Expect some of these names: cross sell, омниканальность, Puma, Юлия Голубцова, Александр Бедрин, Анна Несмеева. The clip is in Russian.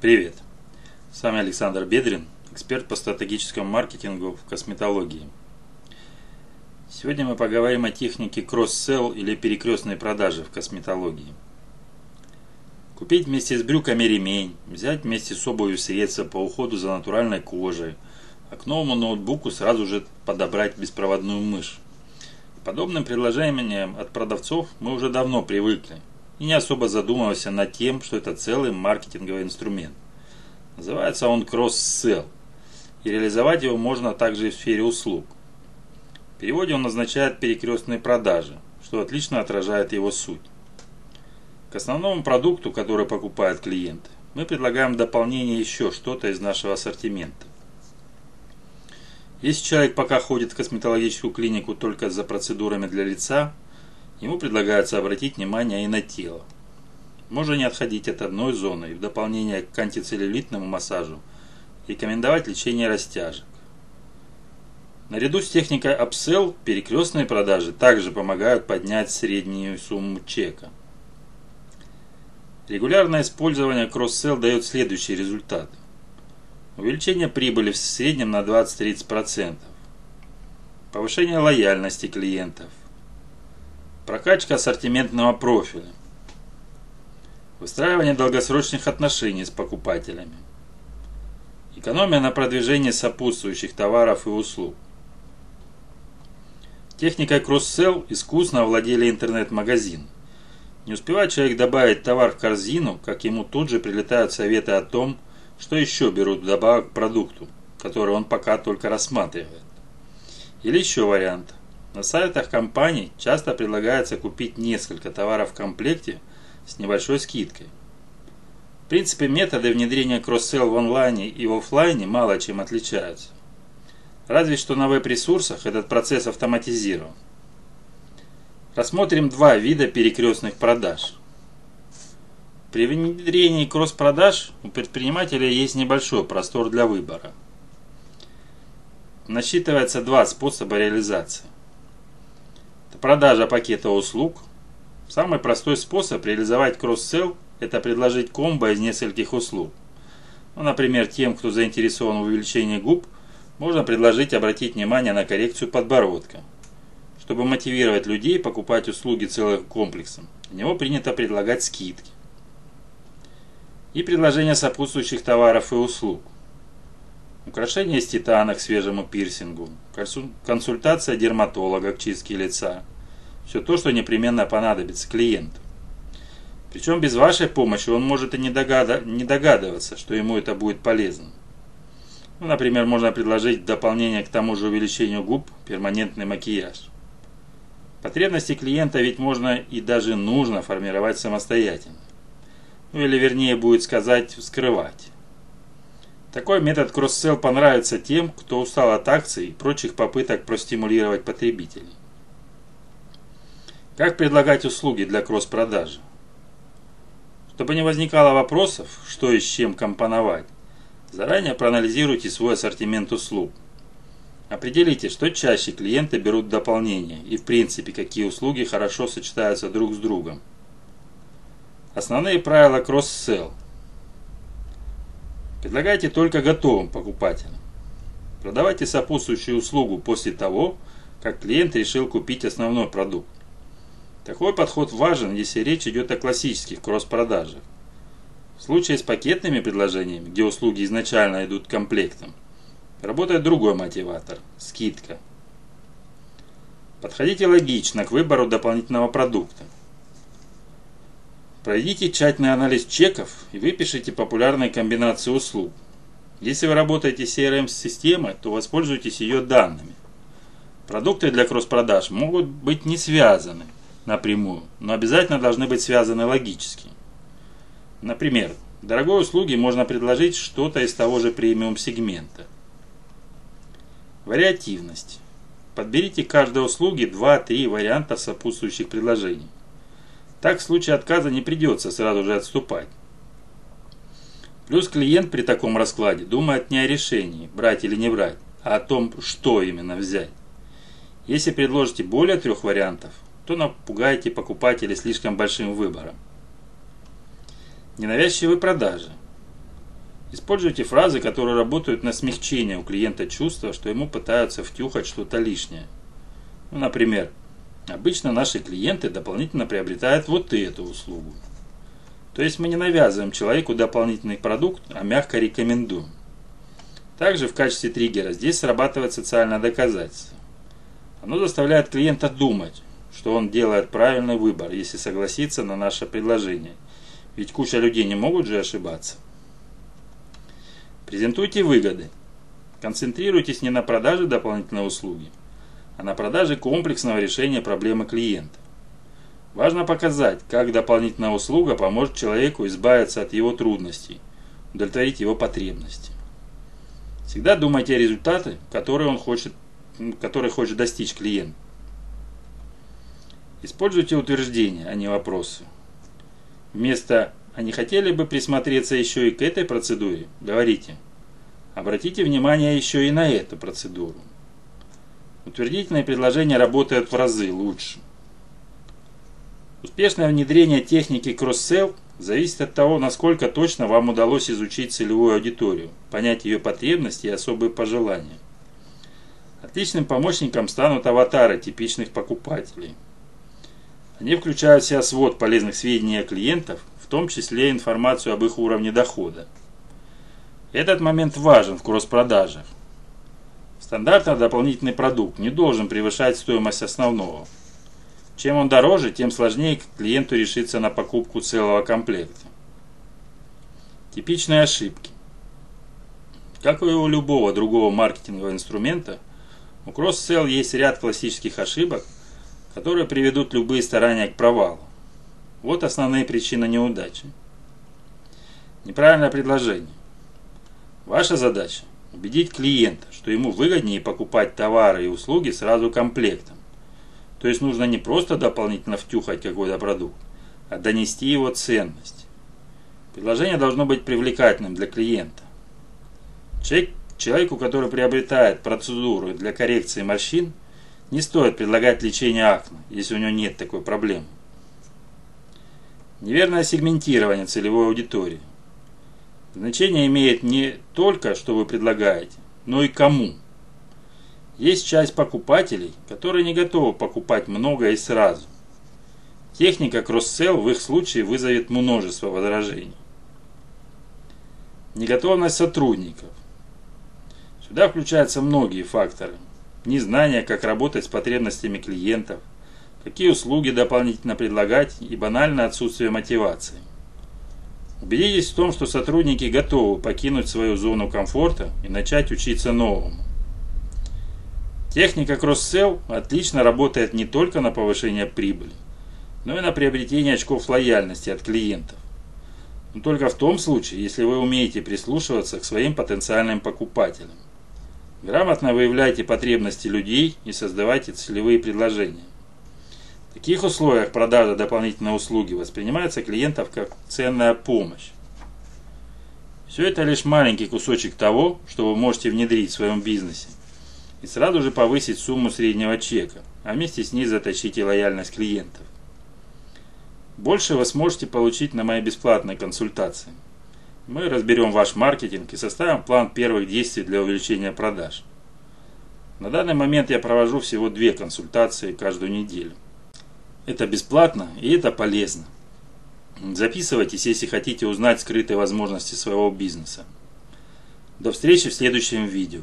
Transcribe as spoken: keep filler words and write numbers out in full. Привет! С вами Александр Бедрин, эксперт по стратегическому маркетингу в косметологии. Сегодня мы поговорим о технике cross sell или перекрестной продажи в косметологии. Купить вместе с брюками ремень, взять вместе с обувью средства по уходу за натуральной кожей, а к новому ноутбуку сразу же подобрать беспроводную мышь. К подобным предложениям от продавцов мы уже давно привыкли. И не особо задумывался над тем, что это целый маркетинговый инструмент. Называется он cross sell, и реализовать его можно также и в сфере услуг. В переводе он означает перекрестные продажи, что отлично отражает его суть. К основному продукту, который покупают клиенты, мы предлагаем в дополнение еще что-то из нашего ассортимента. Если человек пока ходит в косметологическую клинику только за процедурами для лица, ему предлагается обратить внимание и на тело. Можно не отходить от одной зоны и в дополнение к антицеллюлитному массажу рекомендовать лечение растяжек. Наряду с техникой апселл перекрестные продажи также помогают поднять среднюю сумму чека. Регулярное использование кросс-селл дает следующие результаты. Увеличение прибыли в среднем на двадцать-тридцать процентов. Повышение лояльности клиентов. Прокачка ассортиментного профиля. Выстраивание долгосрочных отношений с покупателями. Экономия на продвижении сопутствующих товаров и услуг. Техникой кросс-селл искусно овладели интернет-магазин. Не успевает человек добавить товар в корзину, как ему тут же прилетают советы о том, что еще берут вдобавок к продукту, который он пока только рассматривает. Или еще вариант. На сайтах компаний часто предлагается купить несколько товаров в комплекте с небольшой скидкой. В принципе, методы внедрения кросс-селл в онлайне и в офлайне мало чем отличаются. Разве что на веб-ресурсах этот процесс автоматизирован. Рассмотрим два вида перекрестных продаж. При внедрении кросс-продаж у предпринимателя есть небольшой простор для выбора. Насчитывается два способа реализации. Продажа пакета услуг. Самый простой способ реализовать кросс-селл – это предложить комбо из нескольких услуг. Ну, например, тем, кто заинтересован в увеличении губ, можно предложить обратить внимание на коррекцию подбородка. Чтобы мотивировать людей покупать услуги целым комплексом, у него принято предлагать скидки. И предложение сопутствующих товаров и услуг. Украшение из титана к свежему пирсингу, консультация дерматолога к чистке лица. Все то, что непременно понадобится клиенту. Причем без вашей помощи он может и не догадываться, что ему это будет полезно. Ну, например, можно предложить в дополнение к тому же увеличению губ перманентный макияж. Потребности клиента ведь можно и даже нужно формировать самостоятельно. Ну или вернее будет сказать вскрывать. Такой метод кросс-селл понравится тем, кто устал от акций и прочих попыток простимулировать потребителей. Как предлагать услуги для кросс-продажи? Чтобы не возникало вопросов, что и с чем компоновать, заранее проанализируйте свой ассортимент услуг. Определите, что чаще клиенты берут в дополнение и в принципе какие услуги хорошо сочетаются друг с другом. Основные правила кросс-селл. Предлагайте только готовым покупателям. Продавайте сопутствующую услугу после того, как клиент решил купить основной продукт. Такой подход важен, если речь идет о классических кросс-продажах. В случае с пакетными предложениями, где услуги изначально идут комплектом, работает другой мотиватор – скидка. Подходите логично к выбору дополнительного продукта. Проведите тщательный анализ чеков и выпишите популярные комбинации услуг. Если вы работаете с си эр эм-системой, то воспользуйтесь ее данными. Продукты для кросс-продаж могут быть не связаны напрямую, но обязательно должны быть связаны логически. Например, в дорогой услуге можно предложить что-то из того же премиум-сегмента. Вариативность. Подберите каждой услуге два-три варианта сопутствующих предложений. Так в случае отказа не придется сразу же отступать. Плюс клиент при таком раскладе думает не о решении, брать или не брать, а о том, что именно взять. Если предложите более трех вариантов, то напугаете покупателей слишком большим выбором. Ненавязчивые продажи. Используйте фразы, которые работают на смягчение у клиента чувства, что ему пытаются втюхать что-то лишнее. Ну, например, обычно наши клиенты дополнительно приобретают вот эту услугу. То есть мы не навязываем человеку дополнительный продукт, а мягко рекомендуем. Также в качестве триггера здесь срабатывает социальное доказательство. Оно заставляет клиента думать, что он делает правильный выбор, если согласится на наше предложение. Ведь куча людей не могут же ошибаться. Презентуйте выгоды. Концентрируйтесь не на продаже дополнительной услуги, а на продаже комплексного решения проблемы клиента. Важно показать, как дополнительная услуга поможет человеку избавиться от его трудностей, удовлетворить его потребности. Всегда думайте о результатах, которые он хочет, которые хочет достичь клиент. Используйте утверждения, а не вопросы. Вместо «они хотели бы присмотреться еще и к этой процедуре» говорите «обратите внимание еще и на эту процедуру». Утвердительные предложения работают в разы лучше. Успешное внедрение техники cross sell зависит от того, насколько точно вам удалось изучить целевую аудиторию, понять ее потребности и особые пожелания. Отличным помощником станут аватары типичных покупателей. Они включают в себя свод полезных сведений о клиентах, в том числе информацию об их уровне дохода. Этот момент важен в кросс-продажах. Стандартно дополнительный продукт не должен превышать стоимость основного. Чем он дороже, тем сложнее клиенту решиться на покупку целого комплекта. Типичные ошибки. Как и у любого другого маркетингового инструмента, у кросс-селл есть ряд классических ошибок, которые приведут любые старания к провалу. Вот основные причины неудачи. Неправильное предложение. Ваша задача — убедить клиента, что ему выгоднее покупать товары и услуги сразу комплектом. То есть нужно не просто дополнительно втюхать какой-то продукт, а донести его ценность. Предложение должно быть привлекательным для клиента. Человеку, который приобретает процедуру для коррекции морщин, не стоит предлагать лечение акне, если у него нет такой проблемы. Неверное сегментирование целевой аудитории. Значение имеет не только, что вы предлагаете, но и кому. Есть часть покупателей, которые не готовы покупать много и сразу. Техника кросс-селл в их случае вызовет множество возражений. Неготовность сотрудников. Сюда включаются многие факторы. Незнание, как работать с потребностями клиентов, какие услуги дополнительно предлагать и банальное отсутствие мотивации. Убедитесь в том, что сотрудники готовы покинуть свою зону комфорта и начать учиться новому. Техника кросс-селл отлично работает не только на повышение прибыли, но и на приобретение очков лояльности от клиентов. Но только в том случае, если вы умеете прислушиваться к своим потенциальным покупателям. Грамотно выявляйте потребности людей и создавайте целевые предложения. В таких условиях продажа дополнительной услуги воспринимается клиентов как ценная помощь. Все это лишь маленький кусочек того, что вы можете внедрить в своем бизнесе и сразу же повысить сумму среднего чека, а вместе с ней заточите лояльность клиентов. Больше вы сможете получить на моей бесплатной консультации. Мы разберем ваш маркетинг и составим план первых действий для увеличения продаж. На данный момент я провожу всего две консультации каждую неделю. Это бесплатно и это полезно. Записывайтесь, если хотите узнать скрытые возможности своего бизнеса. До встречи в следующем видео.